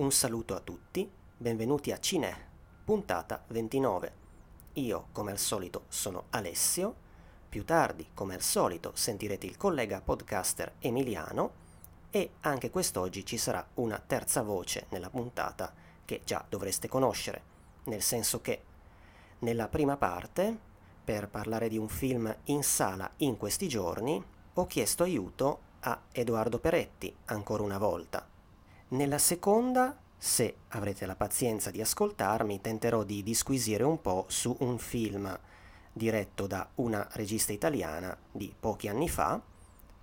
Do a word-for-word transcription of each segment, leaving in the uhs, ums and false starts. Un saluto a tutti, benvenuti a Cine, puntata ventinove. Io, come al solito, sono Alessio. Più tardi, come al solito, sentirete il collega podcaster Emiliano e anche quest'oggi ci sarà una terza voce nella puntata che già dovreste conoscere, nel senso che nella prima parte, per parlare di un film in sala in questi giorni, ho chiesto aiuto a Edoardo Peretti, ancora una volta. Nella seconda, se avrete la pazienza di ascoltarmi, tenterò di disquisire un po' su un film diretto da una regista italiana di pochi anni fa,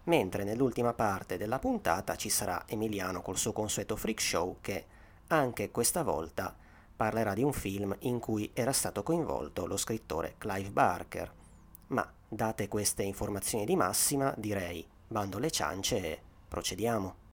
mentre nell'ultima parte della puntata ci sarà Emiliano col suo consueto freak show che anche questa volta parlerà di un film in cui era stato coinvolto lo scrittore Clive Barker. Ma date queste informazioni di massima, direi bando alle ciance e procediamo.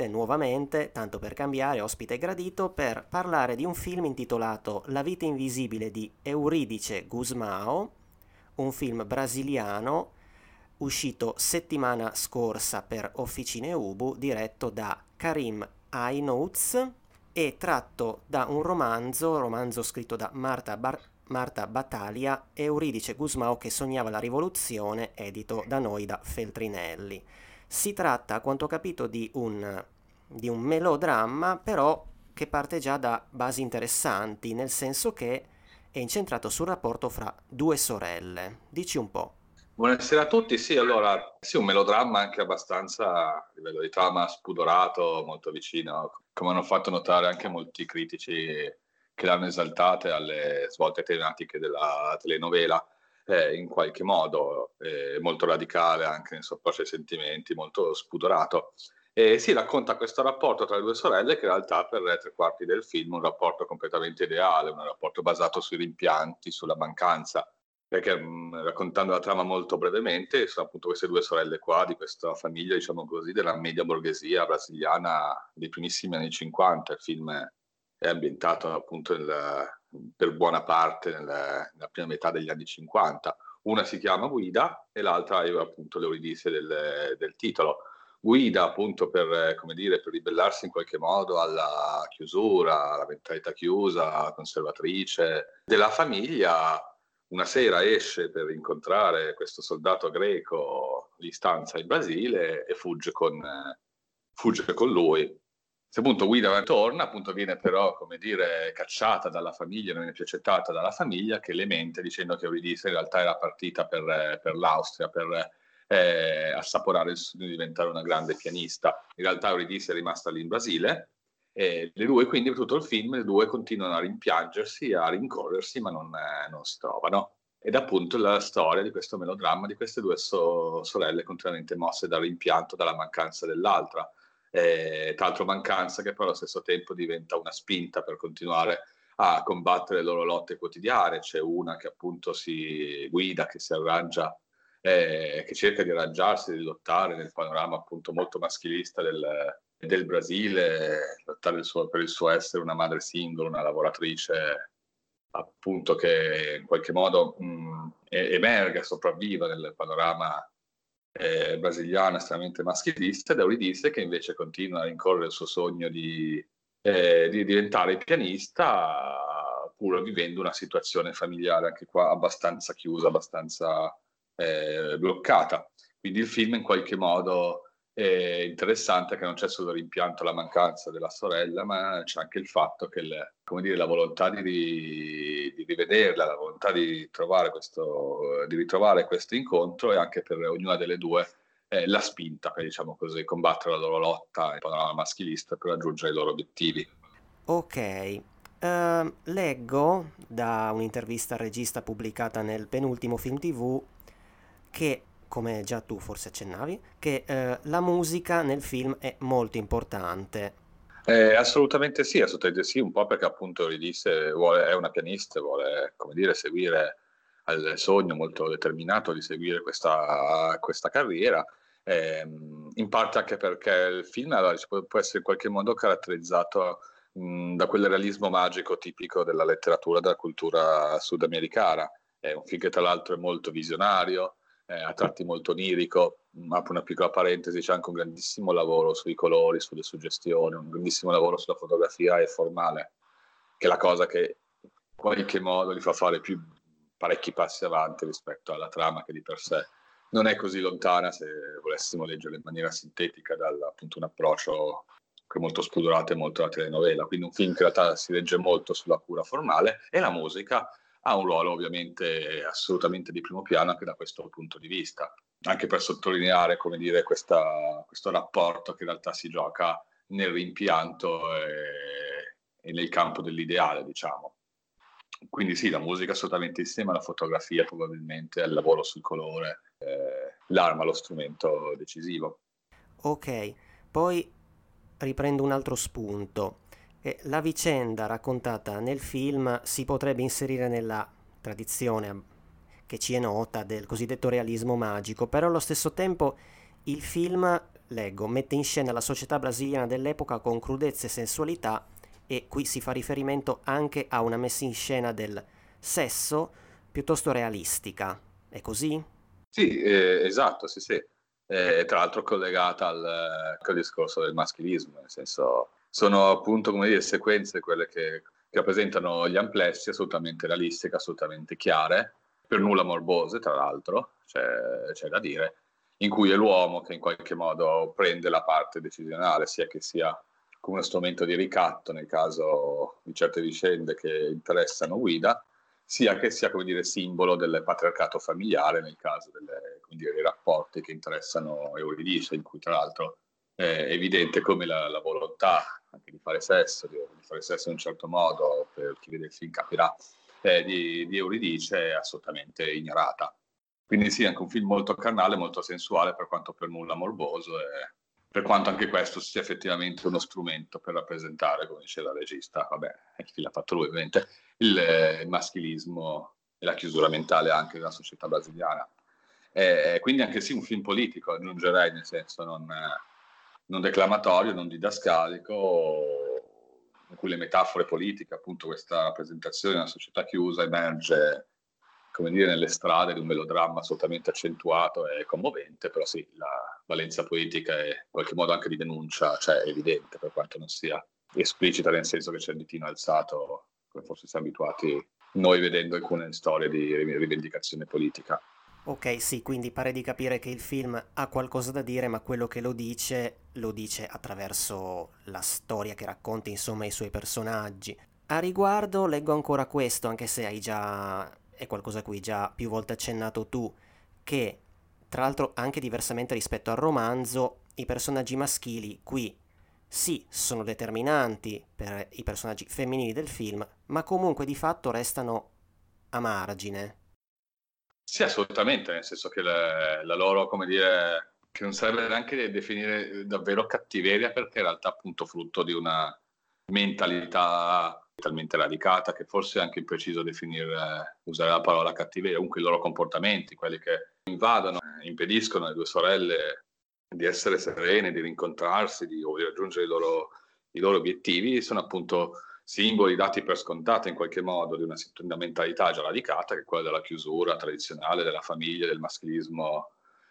Nuovamente, tanto per cambiare, ospite gradito per parlare di un film intitolato La Vita Invisibile di Eurídice Gusmão, un film brasiliano uscito settimana scorsa per Officine Ubu, diretto da Karim Aïnouz e tratto da un romanzo, romanzo scritto da Martha, Bar- Martha Batalha, Eurídice Gusmão che sognava la rivoluzione, edito da noi da Feltrinelli. Si tratta, a quanto ho capito, di un, di un melodramma, però che parte già da basi interessanti, nel senso che è incentrato sul rapporto fra due sorelle. Dici un po'. Buonasera a tutti. Sì, allora, sì, un melodramma anche abbastanza, a livello di trama, spudorato, molto vicino, come hanno fatto notare anche molti critici che l'hanno esaltate alle svolte tematiche della telenovela. Eh, in qualche modo eh, molto radicale anche nel suo approccio ai sentimenti, molto spudorato. E si racconta questo rapporto tra le due sorelle che in realtà per tre quarti del film è un rapporto completamente ideale, un rapporto basato sui rimpianti, sulla mancanza, perché mh, raccontando la trama molto brevemente, sono appunto queste due sorelle qua di questa famiglia, diciamo così, della media borghesia brasiliana dei primissimi anni cinquanta. Il film è ambientato appunto nel... per buona parte nel, nella prima metà degli anni cinquanta. Una si chiama Guida e l'altra è appunto l'Eurídice del, del titolo. Guida appunto per, come dire, per ribellarsi in qualche modo alla chiusura, alla mentalità chiusa, conservatrice della famiglia. Una sera esce per incontrare questo soldato greco di stanza in Brasile e fugge con, fugge con lui. Se appunto Guida torna, appunto viene però, come dire, cacciata dalla famiglia, non viene più accettata dalla famiglia, che le mente dicendo che Eurídice in realtà era partita per, per l'Austria, per eh, assaporare il sogno di diventare una grande pianista. In realtà Eurídice è rimasta lì in Brasile e le due, quindi per tutto il film, le due continuano a rimpiangersi, a rincorrersi, ma non, eh, non si trovano. Ed appunto la storia di questo melodramma di queste due so- sorelle continuamente mosse dal rimpianto, dalla mancanza dell'altra. Eh, tra l'altro mancanza che poi allo stesso tempo diventa una spinta per continuare a combattere le loro lotte quotidiane. C'è una che appunto si guida, che si arrangia, eh, che cerca di arrangiarsi, di lottare nel panorama appunto molto maschilista del, del Brasile, lottare il suo, per il suo essere una madre singola, una lavoratrice appunto che in qualche modo mh, emerga, sopravviva nel panorama Eh, brasiliana estremamente maschilista, ed Eurídice che invece continua a rincorrere il suo sogno di, eh, di diventare pianista, pur vivendo una situazione familiare anche qua abbastanza chiusa, abbastanza eh, bloccata. Quindi il film in qualche modo è interessante, che non c'è solo il rimpianto, la mancanza della sorella, ma c'è anche il fatto che il, come dire, la volontà di, di rivederla, la volontà di trovare questo, di ritrovare questo incontro, e anche per ognuna delle due eh, la spinta per, diciamo così, combattere la loro lotta nel panorama maschilista per raggiungere i loro obiettivi. Ok, uh, leggo da un'intervista al regista pubblicata nel penultimo film tivù che, come già tu forse accennavi, che eh, la musica nel film è molto importante. Eh, assolutamente sì, assolutamente sì, un po' perché appunto Eurídice vuole, è una pianista, vuole, come dire, seguire al sogno molto determinato di seguire questa, questa carriera, eh, in parte anche perché il film allora, può essere in qualche modo caratterizzato mh, da quel realismo magico tipico della letteratura, della cultura sudamericana. È un film che tra l'altro è molto visionario, eh, a tratti molto onirico. Apro una piccola parentesi, c'è anche un grandissimo lavoro sui colori, sulle suggestioni, un grandissimo lavoro sulla fotografia e formale, che è la cosa che in qualche modo li fa fare più parecchi passi avanti rispetto alla trama, che di per sé non è così lontana, se volessimo leggere in maniera sintetica, da appunto un approccio che è molto spudorato e molto alla telenovela. Quindi un film che in realtà si regge molto sulla cura formale, e la musica ha un ruolo ovviamente assolutamente di primo piano anche da questo punto di vista, anche per sottolineare, come dire, questa, questo rapporto che in realtà si gioca nel rimpianto e, e nel campo dell'ideale, diciamo. Quindi sì, la musica assolutamente insieme alla fotografia, probabilmente al lavoro sul colore, eh, l'arma, lo strumento decisivo. Ok, poi riprendo un altro spunto. E la vicenda raccontata nel film si potrebbe inserire nella tradizione che ci è nota del cosiddetto realismo magico, però allo stesso tempo il film, leggo, mette in scena la società brasiliana dell'epoca con crudezza e sensualità, e qui si fa riferimento anche a una messa in scena del sesso piuttosto realistica. È così? Sì, eh, esatto, sì, sì. Eh, tra l'altro collegata al, al discorso del maschilismo, nel senso... Sono appunto, come dire, sequenze quelle che, che rappresentano gli amplessi assolutamente realistiche, assolutamente chiare, per nulla morbose tra l'altro, c'è, c'è da dire, in cui è l'uomo che in qualche modo prende la parte decisionale, sia che sia come uno strumento di ricatto nel caso di certe vicende che interessano Guida, sia che sia, come dire, simbolo del patriarcato familiare nel caso delle, come dire, dei rapporti che interessano Eurídice, in cui tra l'altro è evidente come la, la volontà anche di fare sesso, di, di fare sesso in un certo modo, per chi vede il film capirà, eh, di, di Eurídice è assolutamente ignorata. Quindi sì, anche un film molto carnale, molto sensuale, per quanto per nulla morboso, e per quanto anche questo sia effettivamente uno strumento per rappresentare, come diceva il regista, vabbè, chi l'ha fatto lui ovviamente, il, il maschilismo e la chiusura mentale anche della società brasiliana. E, quindi anche sì, un film politico, aggiungerei, nel senso non... non declamatorio, non didascalico, in cui le metafore politiche, appunto questa rappresentazione di una società chiusa, emerge, come dire, nelle strade di un melodramma assolutamente accentuato e commovente, però sì, la valenza politica e in qualche modo anche di denuncia, cioè, è evidente, per quanto non sia esplicita, nel senso che c'è il ditino alzato, come forse siamo abituati noi vedendo alcune storie di rivendicazione politica. Ok, sì, quindi pare di capire che il film ha qualcosa da dire, ma quello che lo dice, lo dice attraverso la storia che racconta, insomma, i suoi personaggi. A riguardo leggo ancora questo, anche se hai già, è qualcosa a cui già più volte accennato tu, che, tra l'altro, anche diversamente rispetto al romanzo, i personaggi maschili qui, sì, sono determinanti per i personaggi femminili del film, ma comunque di fatto restano a margine. Sì, assolutamente, nel senso che la, la loro, come dire, che non sarebbe neanche definire davvero cattiveria, perché in realtà appunto frutto di una mentalità talmente radicata che forse è anche impreciso definire, usare la parola cattiveria, comunque i loro comportamenti, quelli che invadono, impediscono alle due sorelle di essere serene, di rincontrarsi, di, o di raggiungere i loro, i loro obiettivi, sono appunto... simboli dati per scontato in qualche modo di una, una mentalità già radicata, che è quella della chiusura tradizionale della famiglia, del maschilismo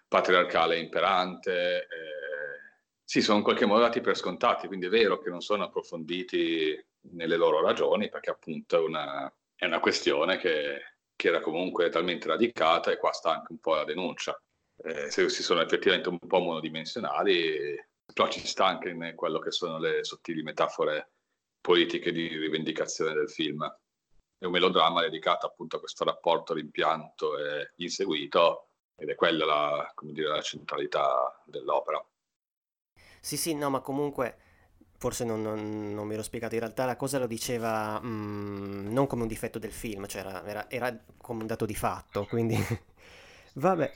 patriarcale imperante. Eh, sì, sono in qualche modo dati per scontati, quindi è vero che non sono approfonditi nelle loro ragioni, perché appunto è una, è una questione che, che era comunque talmente radicata, e qua sta anche un po' la denuncia. Eh, se si sono effettivamente un po' monodimensionali, però ci sta anche in quello che sono le sottili metafore politiche di rivendicazione del film. È un melodramma dedicato appunto a questo rapporto rimpianto e inseguito, ed è quella la, come dire, la centralità dell'opera. Sì, sì, no, ma comunque forse non, non, non mi ero spiegato, in realtà la cosa lo diceva mh, non come un difetto del film, cioè era, era, era come un dato di fatto, quindi vabbè.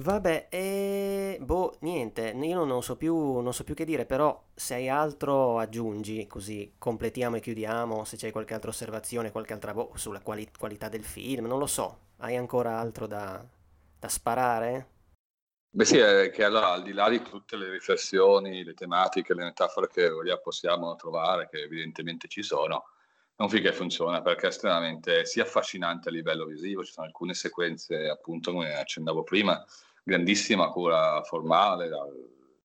Vabbè, e boh, niente, io non so più, non so più che dire, però se hai altro aggiungi, così completiamo e chiudiamo, se c'è qualche altra osservazione, qualche altra boh, sulla quali- qualità del film, non lo so, hai ancora altro da, da sparare? Beh sì, è che allora, al di là di tutte le riflessioni, le tematiche, le metafore che possiamo trovare, che evidentemente ci sono, è un film che funziona perché è estremamente sia affascinante a livello visivo, ci sono alcune sequenze appunto come accennavo prima, grandissima cura formale,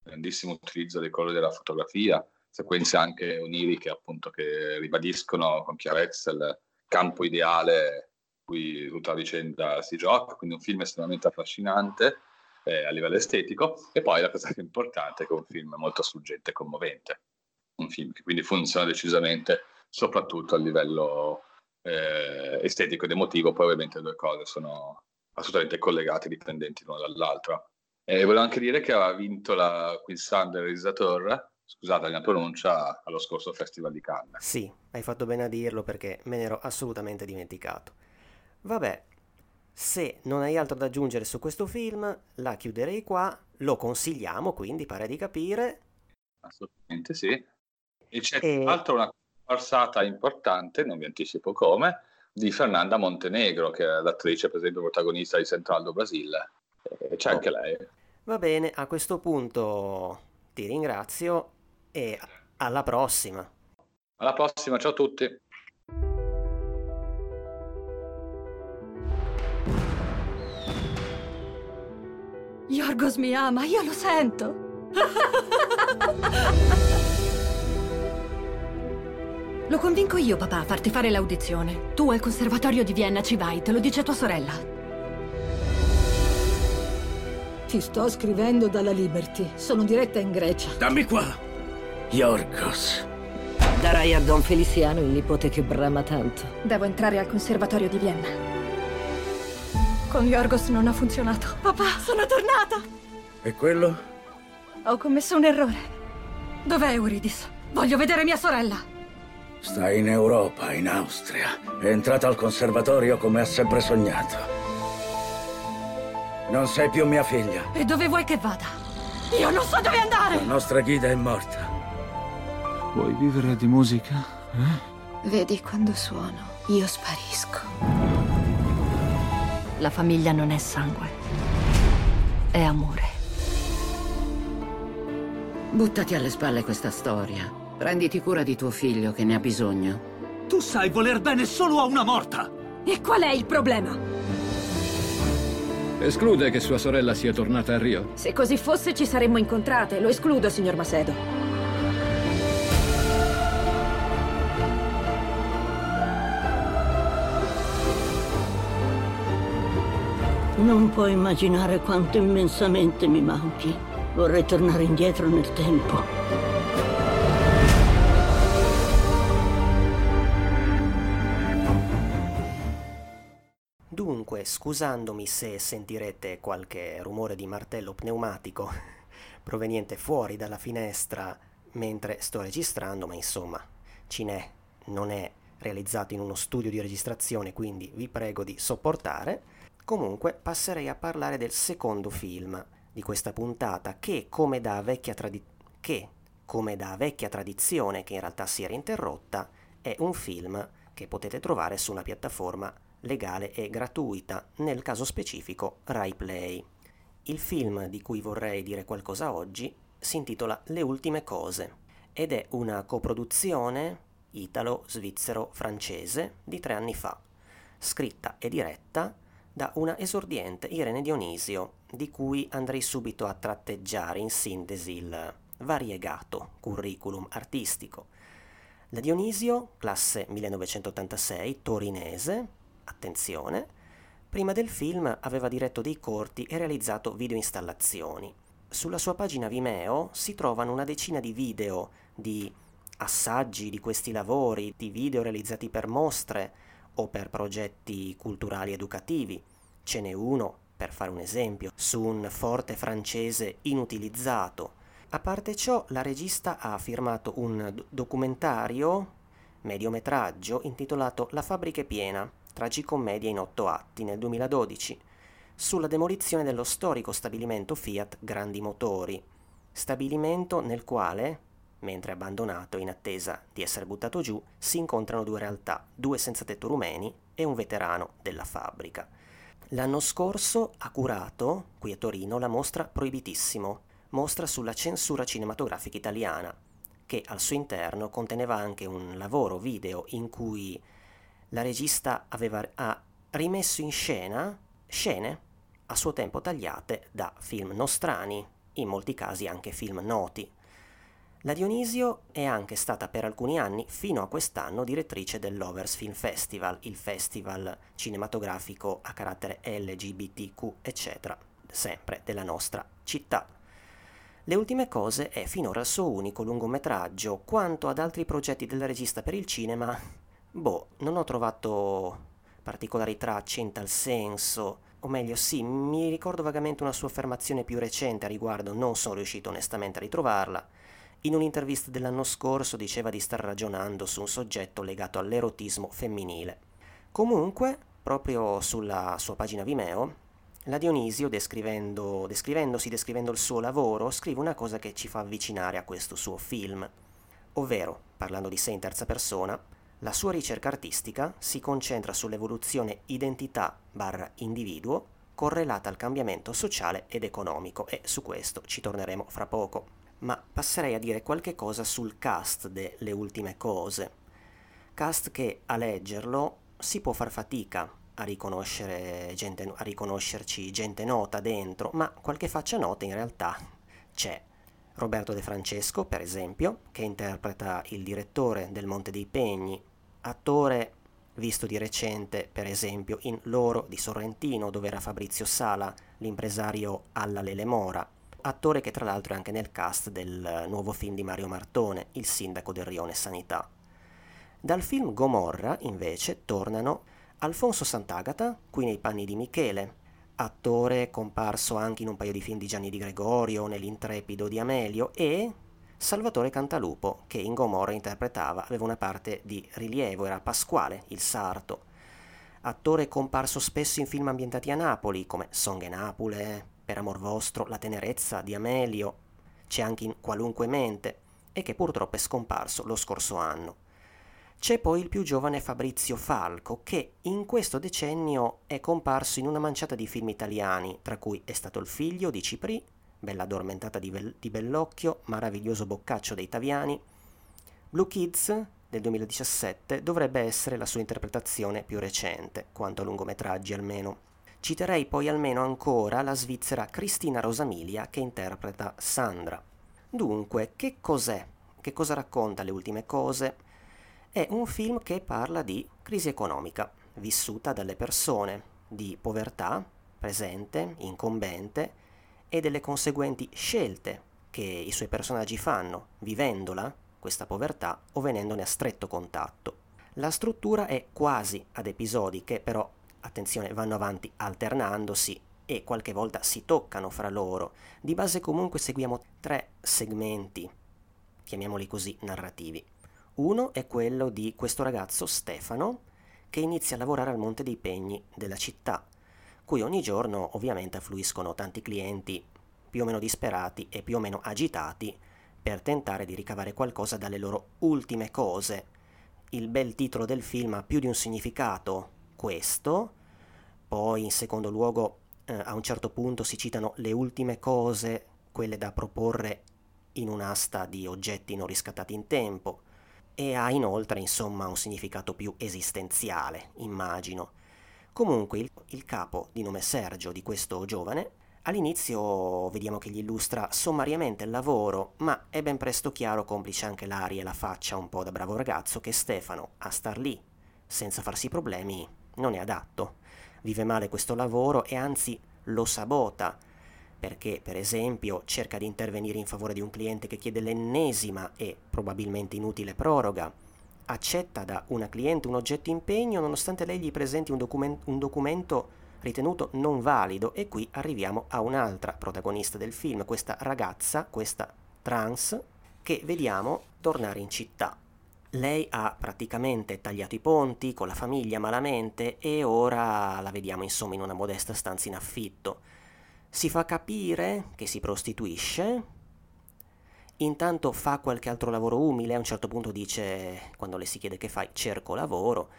grandissimo utilizzo dei colori della fotografia, sequenze anche oniriche appunto che ribadiscono con chiarezza il campo ideale in cui tutta la vicenda si gioca, quindi un film estremamente affascinante eh, a livello estetico e poi la cosa più importante è che è un film molto struggente e commovente, un film che quindi funziona decisamente soprattutto a livello eh, estetico ed emotivo, poi ovviamente le due cose sono assolutamente collegate, dipendenti l'una dall'altra. E volevo anche dire che aveva vinto la Quinsan del realizzatore, scusate la mia pronuncia, allo scorso Festival di Cannes. Sì, hai fatto bene a dirlo perché me ne ero assolutamente dimenticato. Vabbè, se non hai altro da aggiungere su questo film, la chiuderei qua, lo consigliamo quindi, pare di capire. Assolutamente sì. E c'è e... tra l'altro una comparsata importante, non vi anticipo come, di Fernanda Montenegro, che è l'attrice, per esempio, protagonista di Central do Brasil. E c'è oh. anche lei. Va bene, a questo punto ti ringrazio e alla prossima. Alla prossima, ciao a tutti. Yorgos mi ama, io lo sento. Lo convinco io, papà, a farti fare l'audizione. Tu al Conservatorio di Vienna ci vai, te lo dice tua sorella. Ti sto scrivendo dalla Liberty. Sono diretta in Grecia. Dammi qua! Yorgos. Darai a Don Feliciano il nipote che brama tanto. Devo entrare al Conservatorio di Vienna. Con Yorgos non ha funzionato. Papà, sono tornata! E quello? Ho commesso un errore. Dov'è Eurídice? Voglio vedere mia sorella! Sta in Europa, in Austria. È entrata al conservatorio come ha sempre sognato. Non sei più mia figlia. E dove vuoi che vada? Io non so dove andare! La nostra guida è morta. Vuoi vivere di musica? Eh? Vedi, quando suono, io sparisco. La famiglia non è sangue. È amore. Buttati alle spalle questa storia. Prenditi cura di tuo figlio che ne ha bisogno. Tu sai voler bene solo a una morta! E qual è il problema? Esclude che sua sorella sia tornata a Rio? Se così fosse ci saremmo incontrate. Lo escludo, signor Macedo. Non puoi immaginare quanto immensamente mi manchi. Vorrei tornare indietro nel tempo. Dunque, scusandomi se sentirete qualche rumore di martello pneumatico proveniente fuori dalla finestra mentre sto registrando, ma insomma, Cine non è realizzato in uno studio di registrazione, quindi vi prego di sopportare. Comunque, passerei a parlare del secondo film di questa puntata che, come da vecchia tradi- che, come da vecchia tradizione che in realtà si era interrotta, è un film che potete trovare su una piattaforma legale e gratuita, nel caso specifico RaiPlay. Il film di cui vorrei dire qualcosa oggi si intitola Le ultime cose ed è una coproduzione italo-svizzero-francese di tre anni fa, scritta e diretta da una esordiente Irene Dionisio, di cui andrei subito a tratteggiare in sintesi il variegato curriculum artistico. La Dionisio, classe millenovecentottantasei, torinese. Attenzione, prima del film aveva diretto dei corti e realizzato videoinstallazioni. Sulla sua pagina Vimeo si trovano una decina di video, di assaggi di questi lavori, di video realizzati per mostre o per progetti culturali educativi. Ce n'è uno, per fare un esempio, su un forte francese inutilizzato. A parte ciò, la regista ha firmato un documentario mediometraggio intitolato La fabbrica è piena, tragicommedia in otto atti nel duemiladodici, sulla demolizione dello storico stabilimento Fiat Grandi Motori, stabilimento nel quale, mentre abbandonato in attesa di essere buttato giù, si incontrano due realtà, due senzatetto rumeni e un veterano della fabbrica. L'anno scorso ha curato, qui a Torino, la mostra Proibitissimo, mostra sulla censura cinematografica italiana, che al suo interno conteneva anche un lavoro video in cui la regista aveva ha rimesso in scena scene a suo tempo tagliate da film nostrani, in molti casi anche film noti. La Dionisio è anche stata per alcuni anni, fino a quest'anno, direttrice del Lovers Film Festival, il festival cinematografico a carattere L G B T Q, eccetera, sempre della nostra città. Le ultime cose è finora il suo unico lungometraggio. Quanto ad altri progetti della regista per il cinema, boh, non ho trovato particolari tracce in tal senso. O meglio, sì, mi ricordo vagamente una sua affermazione più recente a riguardo, non sono riuscito onestamente a ritrovarla. In un'intervista dell'anno scorso diceva di star ragionando su un soggetto legato all'erotismo femminile. Comunque, proprio sulla sua pagina Vimeo, la Dionisio, descrivendo, descrivendosi, descrivendo il suo lavoro, scrive una cosa che ci fa avvicinare a questo suo film. Ovvero, parlando di sé in terza persona, la sua ricerca artistica si concentra sull'evoluzione identità barra individuo correlata al cambiamento sociale ed economico, e su questo ci torneremo fra poco. Ma passerei a dire qualche cosa sul cast delle ultime cose. Cast che a leggerlo si può far fatica a riconoscere gente, a riconoscerci gente nota dentro, ma qualche faccia nota in realtà c'è. Roberto De Francesco, per esempio, che interpreta il direttore del Monte dei Pegni, attore visto di recente, per esempio, in Loro di Sorrentino, dove era Fabrizio Sala, l'impresario alla Lele Mora. Attore che tra l'altro è anche nel cast del nuovo film di Mario Martone, Il Sindaco del Rione Sanità. Dal film Gomorra, invece, tornano Alfonso Sant'Agata, qui nei panni di Michele, attore comparso anche in un paio di film di Gianni Di Gregorio, nell'Intrepido di Amelio, e Salvatore Cantalupo, che in Gomorra interpretava, aveva una parte di rilievo, era Pasquale, il sarto. Attore comparso spesso in film ambientati a Napoli, come Songhe Napule, Per amor vostro, La tenerezza di Amelio, c'è anche in Qualunque mente, e che purtroppo è scomparso lo scorso anno. C'è poi il più giovane Fabrizio Falco, che in questo decennio è comparso in una manciata di film italiani, tra cui È stato il figlio di Ciprì, Bella addormentata di, Bell- di Bellocchio, Maraviglioso boccaccio dei Taviani. Blue Kids del duemiladiciassette dovrebbe essere la sua interpretazione più recente, quanto a lungometraggi almeno. Citerei poi almeno ancora la svizzera Cristina Rosamilia, che interpreta Sandra. Dunque, che cos'è? Che cosa racconta Le ultime cose? È un film che parla di crisi economica, vissuta dalle persone, di povertà, presente, incombente, e delle conseguenti scelte che i suoi personaggi fanno, vivendola, questa povertà, o venendone a stretto contatto. La struttura è quasi ad episodi che però, attenzione, vanno avanti alternandosi e qualche volta si toccano fra loro. Di base comunque seguiamo tre segmenti, chiamiamoli così, narrativi. Uno è quello di questo ragazzo Stefano, che inizia a lavorare al Monte dei Pegni della città, cui ogni giorno ovviamente affluiscono tanti clienti più o meno disperati e più o meno agitati per tentare di ricavare qualcosa dalle loro ultime cose. Il bel titolo del film ha più di un significato, questo. Poi in secondo luogo eh, a un certo punto si citano le ultime cose, quelle da proporre in un'asta di oggetti non riscattati in tempo, e ha inoltre insomma un significato più esistenziale, immagino. Comunque il, il capo, di nome Sergio, di questo giovane, all'inizio vediamo che gli illustra sommariamente il lavoro, ma è ben presto chiaro, complice anche l'aria e la faccia un po' da bravo ragazzo, che Stefano, a star lì senza farsi problemi, non è adatto, vive male questo lavoro e anzi lo sabota, perché per esempio cerca di intervenire in favore di un cliente che chiede l'ennesima e probabilmente inutile proroga, accetta da una cliente un oggetto impegno nonostante lei gli presenti un, document- un documento ritenuto non valido, e qui arriviamo a un'altra protagonista del film, questa ragazza, questa trans, che vediamo tornare in città. Lei ha praticamente tagliato i ponti con la famiglia malamente e ora la vediamo insomma in una modesta stanza in affitto. Si fa capire che si prostituisce, intanto fa qualche altro lavoro umile, a un certo punto dice, quando le si chiede che fai, cerco lavoro,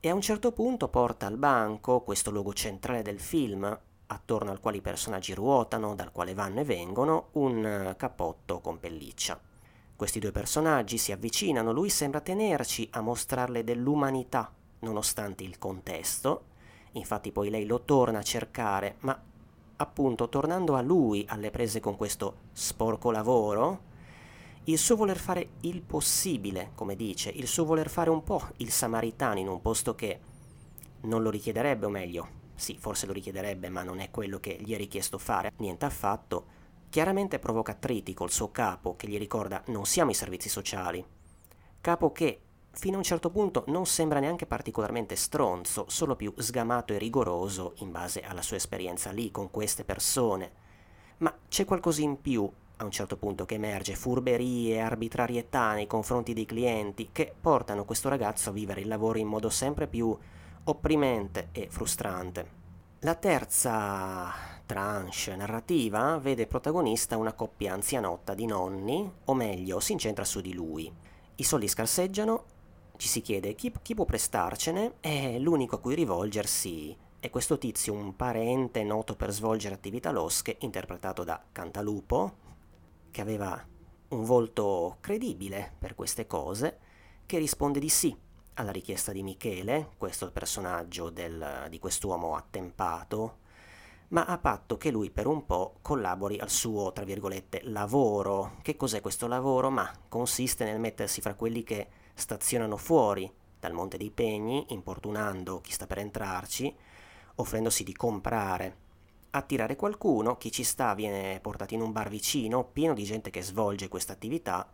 e a un certo punto porta al banco, questo luogo centrale del film, attorno al quale i personaggi ruotano, dal quale vanno e vengono, un cappotto con pelliccia. Questi due personaggi si avvicinano, lui sembra tenerci a mostrarle dell'umanità, nonostante il contesto, infatti poi lei lo torna a cercare, ma appunto tornando a lui, alle prese con questo sporco lavoro, il suo voler fare il possibile, come dice, il suo voler fare un po' il samaritano in un posto che non lo richiederebbe, o meglio, sì, forse lo richiederebbe, ma non è quello che gli è richiesto fare, niente affatto, chiaramente provoca attriti col suo capo, che gli ricorda non siamo i servizi sociali, capo che fino a un certo punto non sembra neanche particolarmente stronzo, solo più sgamato e rigoroso in base alla sua esperienza lì con queste persone, ma c'è qualcosa in più a un certo punto che emerge, furberie, arbitrarietà nei confronti dei clienti che portano questo ragazzo a vivere il lavoro in modo sempre più opprimente e frustrante. La terza tranche narrativa vede protagonista una coppia anzianotta di nonni, o meglio, si incentra su di lui. I soldi scarseggiano, ci si chiede chi, chi può prestarcene e l'unico a cui rivolgersi è questo tizio, un parente noto per svolgere attività losche, interpretato da Cantalupo, che aveva un volto credibile per queste cose, che risponde di sì alla richiesta di Michele, questo è il personaggio del, di quest'uomo attempato, ma a patto che lui per un po' collabori al suo, tra virgolette, lavoro. Che cos'è questo lavoro? Ma consiste nel mettersi fra quelli che stazionano fuori dal Monte dei Pegni, importunando chi sta per entrarci, offrendosi di comprare, attirare qualcuno, chi ci sta viene portato in un bar vicino, pieno di gente che svolge questa attività,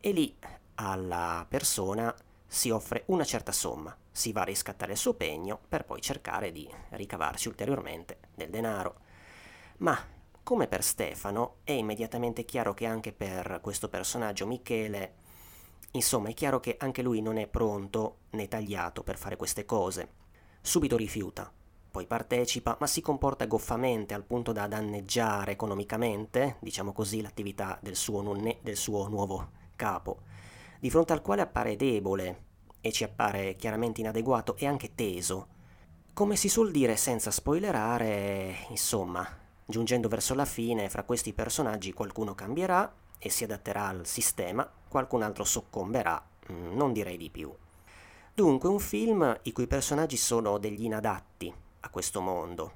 e lì alla persona si offre una certa somma, si va a riscattare il suo pegno per poi cercare di ricavarci ulteriormente del denaro. Ma, come per Stefano, è immediatamente chiaro che anche per questo personaggio Michele, insomma, è chiaro che anche lui non è pronto né tagliato per fare queste cose. Subito rifiuta, poi partecipa, ma si comporta goffamente al punto da danneggiare economicamente, diciamo così, l'attività del suo, nonne, del suo nuovo capo, di fronte al quale appare debole e ci appare chiaramente inadeguato e anche teso. Come si suol dire senza spoilerare, insomma, giungendo verso la fine, fra questi personaggi qualcuno cambierà e si adatterà al sistema, qualcun altro soccomberà, non direi di più. Dunque un film i cui personaggi sono degli inadatti a questo mondo,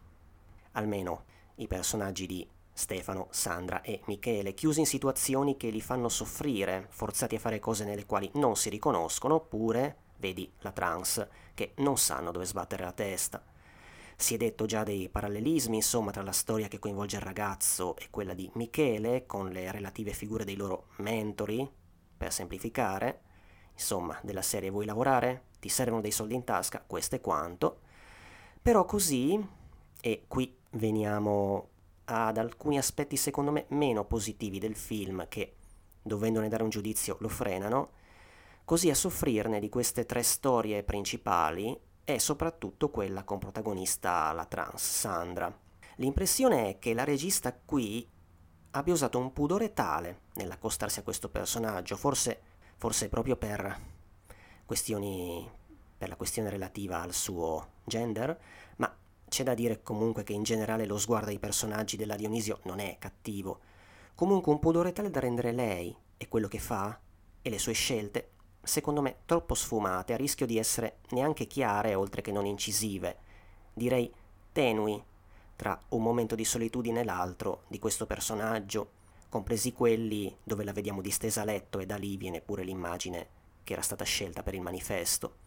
almeno i personaggi di Stefano, Sandra e Michele, chiusi in situazioni che li fanno soffrire, forzati a fare cose nelle quali non si riconoscono, oppure, vedi, la trans, che non sanno dove sbattere la testa. Si è detto già dei parallelismi, insomma, tra la storia che coinvolge il ragazzo e quella di Michele, con le relative figure dei loro mentori, per semplificare, insomma, della serie vuoi lavorare? Ti servono dei soldi in tasca? Questo è quanto. Però così, e qui veniamo ad alcuni aspetti secondo me meno positivi del film che, dovendone dare un giudizio, lo frenano, così a soffrirne di queste tre storie principali è soprattutto quella con protagonista la trans, Sandra. L'impressione è che la regista qui abbia usato un pudore tale nell'accostarsi a questo personaggio, forse, forse proprio per questioni, per la questione relativa al suo gender, ma c'è da dire comunque che in generale lo sguardo ai personaggi della Dionisio non è cattivo. Comunque un pudore tale da rendere lei e quello che fa e le sue scelte, secondo me, troppo sfumate, a rischio di essere neanche chiare oltre che non incisive, direi tenui tra un momento di solitudine e l'altro di questo personaggio, compresi quelli dove la vediamo distesa a letto e da lì viene pure l'immagine che era stata scelta per il manifesto.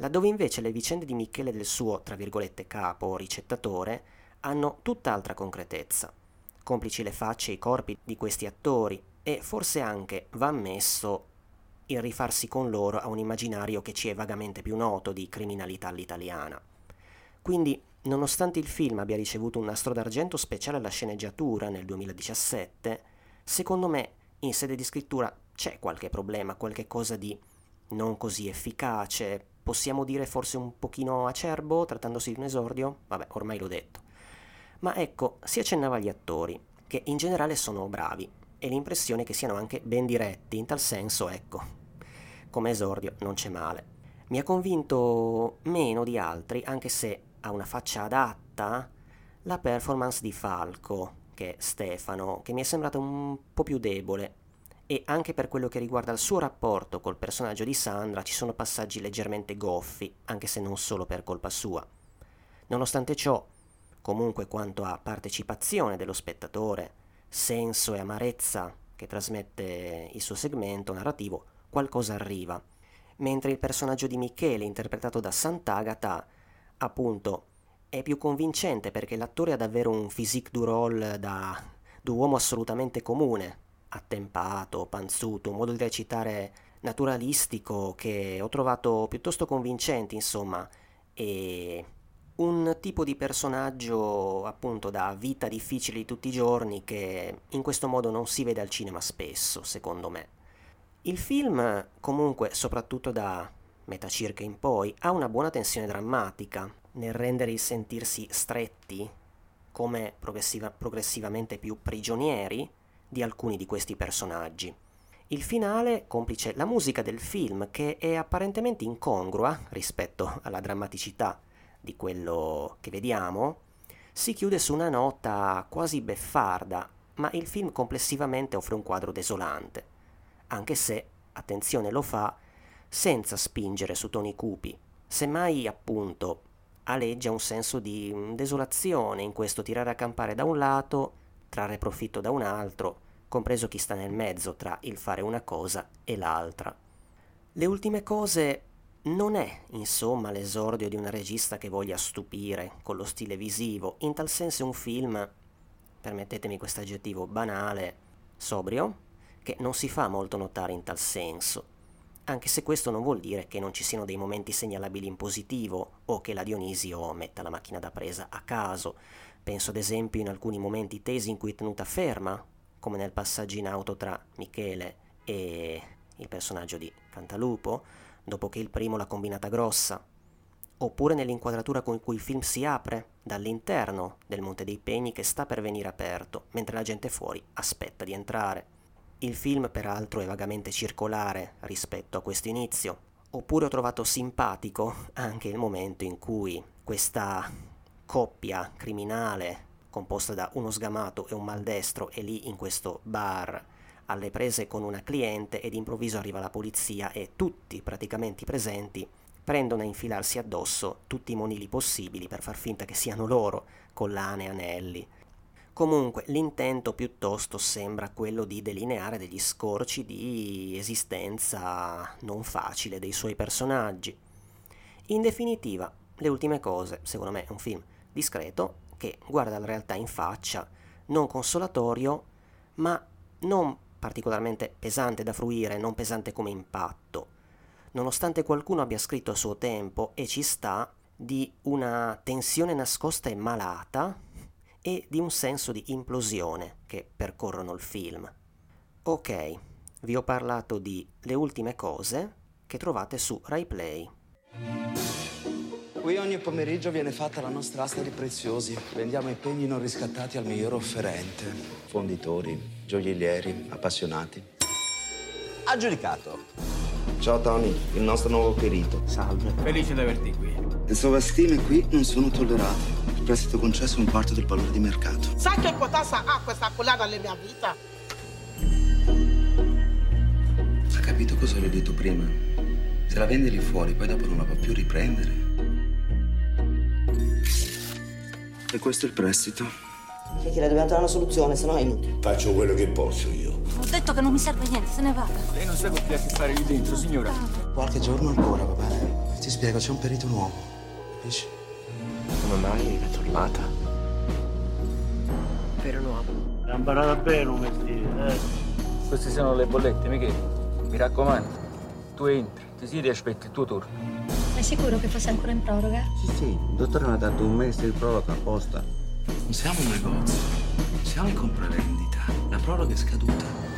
Laddove invece le vicende di Michele e del suo, tra virgolette, capo o ricettatore hanno tutt'altra concretezza. Complici le facce e i corpi di questi attori e forse anche, va ammesso, il rifarsi con loro a un immaginario che ci è vagamente più noto di criminalità all'italiana. Quindi, nonostante il film abbia ricevuto un nastro d'argento speciale alla sceneggiatura nel duemiladiciassette, secondo me in sede di scrittura c'è qualche problema, qualche cosa di non così efficace, possiamo dire forse un pochino acerbo, trattandosi di un esordio? Vabbè, ormai l'ho detto. Ma ecco, si accennava agli attori, che in generale sono bravi, e l'impressione che siano anche ben diretti, in tal senso, ecco, come esordio non c'è male. Mi ha convinto meno di altri, anche se ha una faccia adatta, la performance di Falco, che è Stefano, che mi è sembrata un po' più debole, e anche per quello che riguarda il suo rapporto col personaggio di Sandra ci sono passaggi leggermente goffi, anche se non solo per colpa sua. Nonostante ciò, comunque quanto a partecipazione dello spettatore, senso e amarezza che trasmette il suo segmento narrativo, qualcosa arriva. Mentre il personaggio di Michele, interpretato da Sant'Agata, appunto, è più convincente perché l'attore ha davvero un physique du rôle da, da uomo assolutamente comune, attempato, panzuto, un modo di recitare naturalistico che ho trovato piuttosto convincente, insomma, e un tipo di personaggio appunto da vita difficile di tutti i giorni che in questo modo non si vede al cinema spesso, secondo me. Il film, comunque, soprattutto da metà circa in poi, ha una buona tensione drammatica nel rendere il sentirsi stretti, come progressiva- progressivamente più prigionieri, di alcuni di questi personaggi. Il finale, complice la musica del film, che è apparentemente incongrua rispetto alla drammaticità di quello che vediamo, si chiude su una nota quasi beffarda, ma il film complessivamente offre un quadro desolante, anche se, attenzione, lo fa senza spingere su toni cupi, semmai appunto aleggia un senso di desolazione in questo tirare a campare da un lato, trarre profitto da un altro, compreso chi sta nel mezzo tra il fare una cosa e l'altra. Le ultime cose non è, insomma, l'esordio di una regista che voglia stupire con lo stile visivo, in tal senso è un film, permettetemi questo aggettivo banale, sobrio, che non si fa molto notare in tal senso, anche se questo non vuol dire che non ci siano dei momenti segnalabili in positivo o che la Dionisio metta la macchina da presa a caso. Penso ad esempio in alcuni momenti tesi in cui è tenuta ferma, come nel passaggio in auto tra Michele e il personaggio di Cantalupo, dopo che il primo l'ha combinata grossa, oppure nell'inquadratura con cui il film si apre, dall'interno del Monte dei Pegni che sta per venire aperto, mentre la gente fuori aspetta di entrare. Il film peraltro è vagamente circolare rispetto a questo inizio, oppure ho trovato simpatico anche il momento in cui questa coppia criminale, composta da uno sgamato e un maldestro, è lì in questo bar alle prese con una cliente ed improvviso arriva la polizia e tutti praticamente presenti prendono a infilarsi addosso tutti i monili possibili per far finta che siano loro, collane, anelli. Comunque l'intento piuttosto sembra quello di delineare degli scorci di esistenza non facile dei suoi personaggi. In definitiva, Le ultime cose, secondo me, è un film discreto che guarda la realtà in faccia, non consolatorio, ma non particolarmente pesante da fruire, non pesante come impatto. Nonostante qualcuno abbia scritto a suo tempo, e ci sta, di una tensione nascosta e malata, e di un senso di implosione che percorrono il film. Ok, vi ho parlato di Le ultime cose, che trovate su RaiPlay. Qui ogni pomeriggio viene fatta la nostra asta di preziosi. Vendiamo i pegni non riscattati al miglior offerente. Fonditori, gioiellieri, appassionati. Aggiudicato. Ciao Tony, il nostro nuovo perito. Salve. Felice di averti qui. Sovrastime qui non sono tollerati. Il prestito concesso è un quarto del valore di mercato. Sai che potenza ha questa collana nella mia vita? Ha capito cosa le ho detto prima? Se la vende lì fuori, poi dopo non la può più riprendere. E questo è il prestito. Michele, dobbiamo trovare una soluzione, sennò è inutile. Faccio quello che posso io. Ho detto che non mi serve niente, se ne vada. Lei non sa cosa ha a che fare lì dentro, signora. Qualche giorno ancora, va bene? Ti spiego, c'è un perito nuovo, capisci? Come mai è tornata? Vero nuovo. È imparato bene un mestiere, eh? Queste sono le bollette, Michele. Mi raccomando, tu entri, ti siedi e aspetti il tuo turno. Sei sicuro che fosse ancora in proroga? Sì, sì. Il dottore mi ha dato un mese di proroga apposta. Non siamo un negozio, siamo in compravendita. La proroga è scaduta.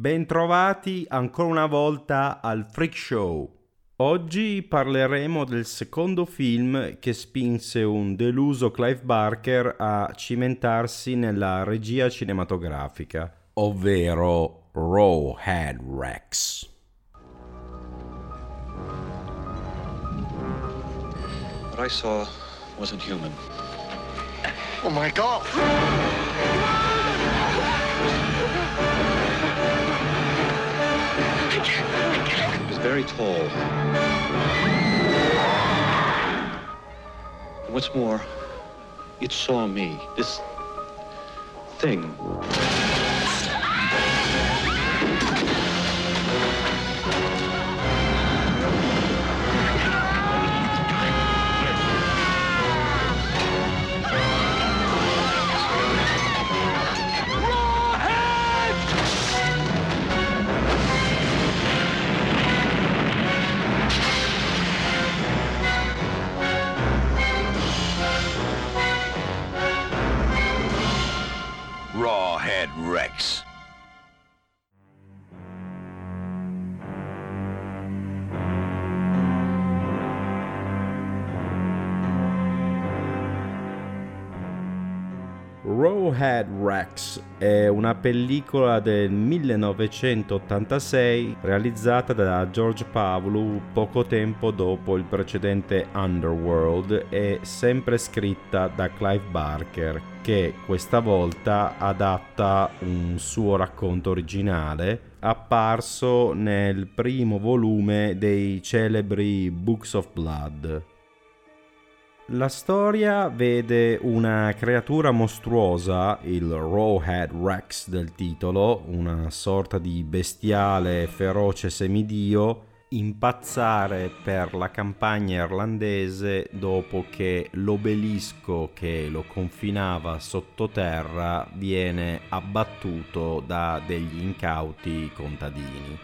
Bentrovati ancora una volta al Freak Show. Oggi parleremo del secondo film che spinse un deluso Clive Barker a cimentarsi nella regia cinematografica, ovvero Rawhead Rex. What I saw wasn't human. Oh my God! Very tall. And what's more, it saw me. This thing. Rawhead Rex. Rawhead Rex è una pellicola del millenovecentottantasei realizzata da George Pavlou poco tempo dopo il precedente Underworld e sempre scritta da Clive Barker, che questa volta adatta un suo racconto originale apparso nel primo volume dei celebri Books of Blood. La storia vede una creatura mostruosa, il Rawhead Rex del titolo, una sorta di bestiale feroce semidio, impazzare per la campagna irlandese dopo che l'obelisco che lo confinava sottoterra viene abbattuto da degli incauti contadini.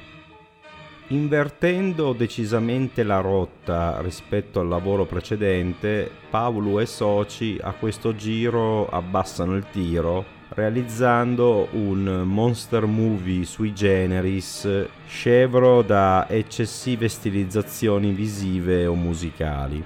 Invertendo decisamente la rotta rispetto al lavoro precedente, Pavlou e soci a questo giro abbassano il tiro, realizzando un monster movie sui generis, scevro da eccessive stilizzazioni visive o musicali.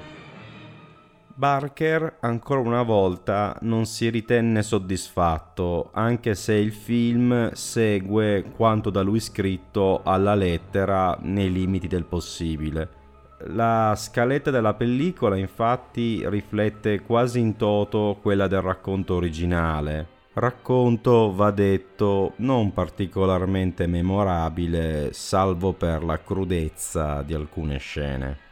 Barker ancora una volta non si ritenne soddisfatto, anche se il film segue quanto da lui scritto alla lettera nei limiti del possibile. La scaletta della pellicola infatti riflette quasi in toto quella del racconto originale. Racconto, va detto, non particolarmente memorabile, salvo per la crudezza di alcune scene.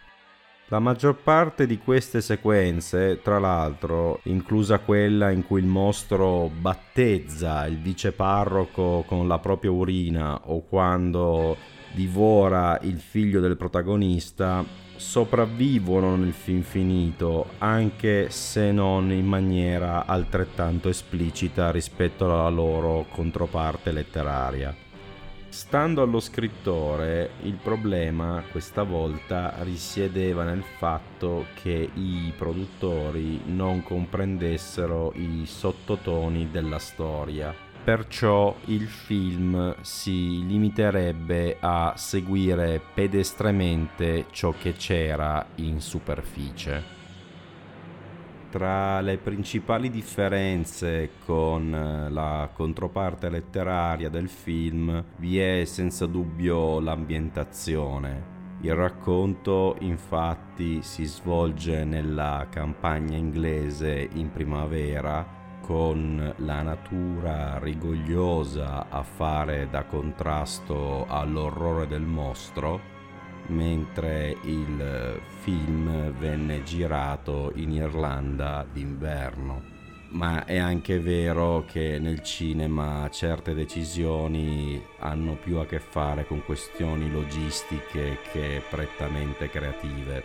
La maggior parte di queste sequenze, tra l'altro, inclusa quella in cui il mostro battezza il viceparroco con la propria urina o quando divora il figlio del protagonista, sopravvivono nel film finito, anche se non in maniera altrettanto esplicita rispetto alla loro controparte letteraria. Stando allo scrittore, il problema questa volta risiedeva nel fatto che i produttori non comprendessero i sottotoni della storia, perciò il film si limiterebbe a seguire pedestremente ciò che c'era in superficie. Tra le principali differenze con la controparte letteraria del film vi è senza dubbio l'ambientazione. Il racconto infatti si svolge nella campagna inglese in primavera, con la natura rigogliosa a fare da contrasto all'orrore del mostro, mentre il film venne girato in Irlanda d'inverno. Ma è anche vero che nel cinema certe decisioni hanno più a che fare con questioni logistiche che prettamente creative.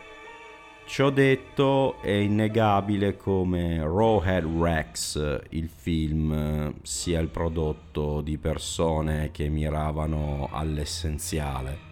Ciò detto, è innegabile come Rawhead Rex, il film, sia il prodotto di persone che miravano all'essenziale.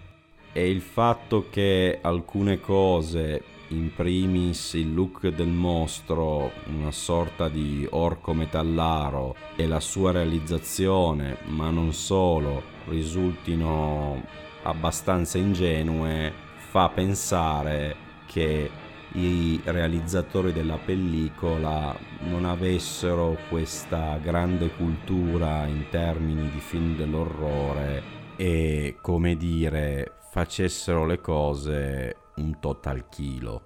E il fatto che alcune cose, in primis il look del mostro, una sorta di orco metallaro, e la sua realizzazione, ma non solo, risultino abbastanza ingenue, fa pensare che i realizzatori della pellicola non avessero questa grande cultura in termini di film dell'orrore e, come dire, facessero le cose un total chilo.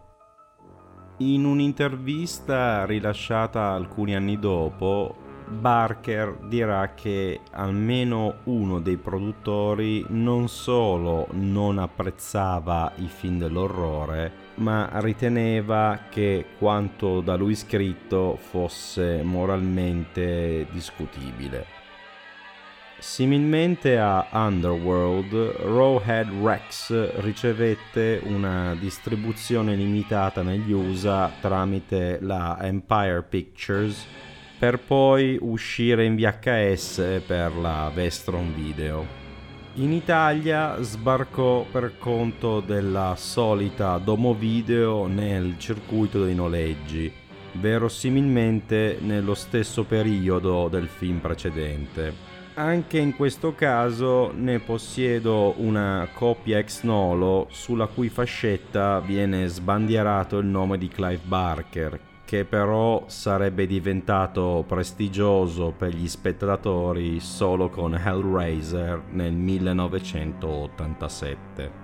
In un'intervista rilasciata alcuni anni dopo, Barker dirà che almeno uno dei produttori non solo non apprezzava i film dell'orrore, ma riteneva che quanto da lui scritto fosse moralmente discutibile. Similmente a Underworld, Rawhead Rex ricevette una distribuzione limitata negli U S A tramite la Empire Pictures, per poi uscire in V H S per la Vestron Video. In Italia sbarcò per conto della solita domovideo nel circuito dei noleggi, verosimilmente nello stesso periodo del film precedente. Anche in questo caso ne possiedo una copia ex nolo, sulla cui fascetta viene sbandierato il nome di Clive Barker, che però sarebbe diventato prestigioso per gli spettatori solo con Hellraiser nel millenovecentottantasette.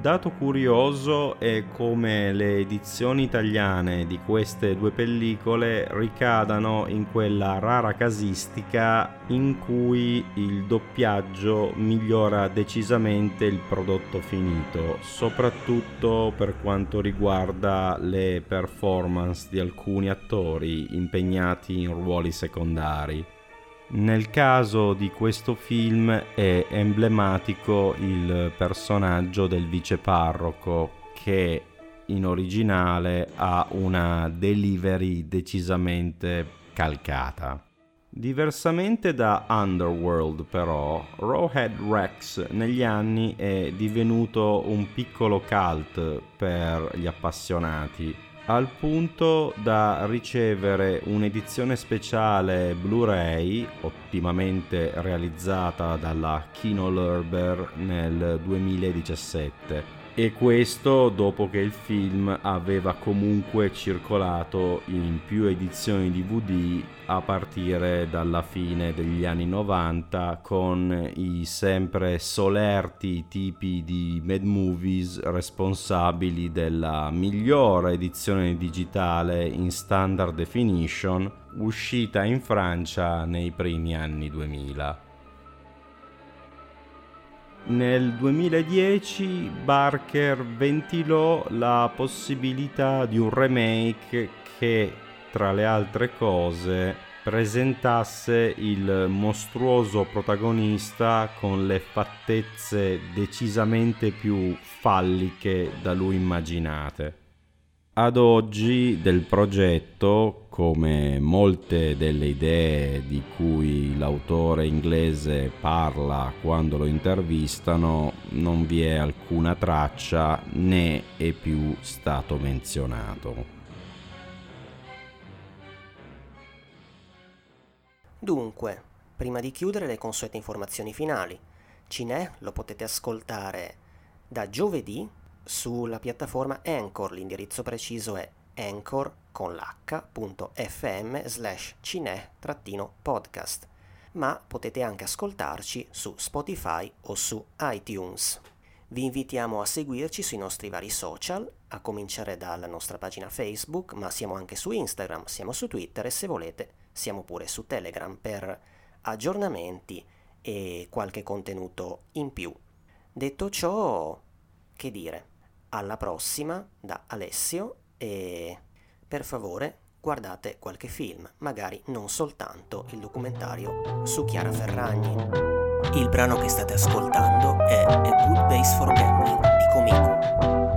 Dato curioso è come le edizioni italiane di queste due pellicole ricadano in quella rara casistica in cui il doppiaggio migliora decisamente il prodotto finito, soprattutto per quanto riguarda le performance di alcuni attori impegnati in ruoli secondari. Nel caso di questo film è emblematico il personaggio del viceparroco, che in originale ha una delivery decisamente calcata. Diversamente da Underworld, però, Rawhead Rex negli anni è divenuto un piccolo cult per gli appassionati, al punto da ricevere un'edizione speciale Blu-ray, ottimamente realizzata dalla Kino Lorber nel duemiladiciassette, e questo dopo che il film aveva comunque circolato in più edizioni D V D a partire dalla fine degli anni novanta, con i sempre solerti tipi di Mad Movies responsabili della migliore edizione digitale in standard definition uscita in Francia nei primi anni duemila. Nel duemiladieci Barker ventilò la possibilità di un remake che, tra le altre cose, presentasse il mostruoso protagonista con le fattezze decisamente più falliche da lui immaginate. Ad oggi del progetto, come molte delle idee di cui l'autore inglese parla quando lo intervistano, non vi è alcuna traccia né è più stato menzionato. Dunque, prima di chiudere, le consuete informazioni finali. Cine lo potete ascoltare da giovedì sulla piattaforma Anchor, l'indirizzo preciso è Anchor con l'h.fm slash cine trattino podcast, ma potete anche ascoltarci su Spotify o su iTunes. Vi invitiamo a seguirci sui nostri vari social, a cominciare dalla nostra pagina Facebook, ma siamo anche su Instagram, siamo su Twitter e, se volete, siamo pure su Telegram per aggiornamenti e qualche contenuto in più. Detto ciò, che dire? Alla prossima da Alessio e, per favore, guardate qualche film, magari non soltanto il documentario su Chiara Ferragni. Il brano che state ascoltando è A Good Base for Gambling di Comico.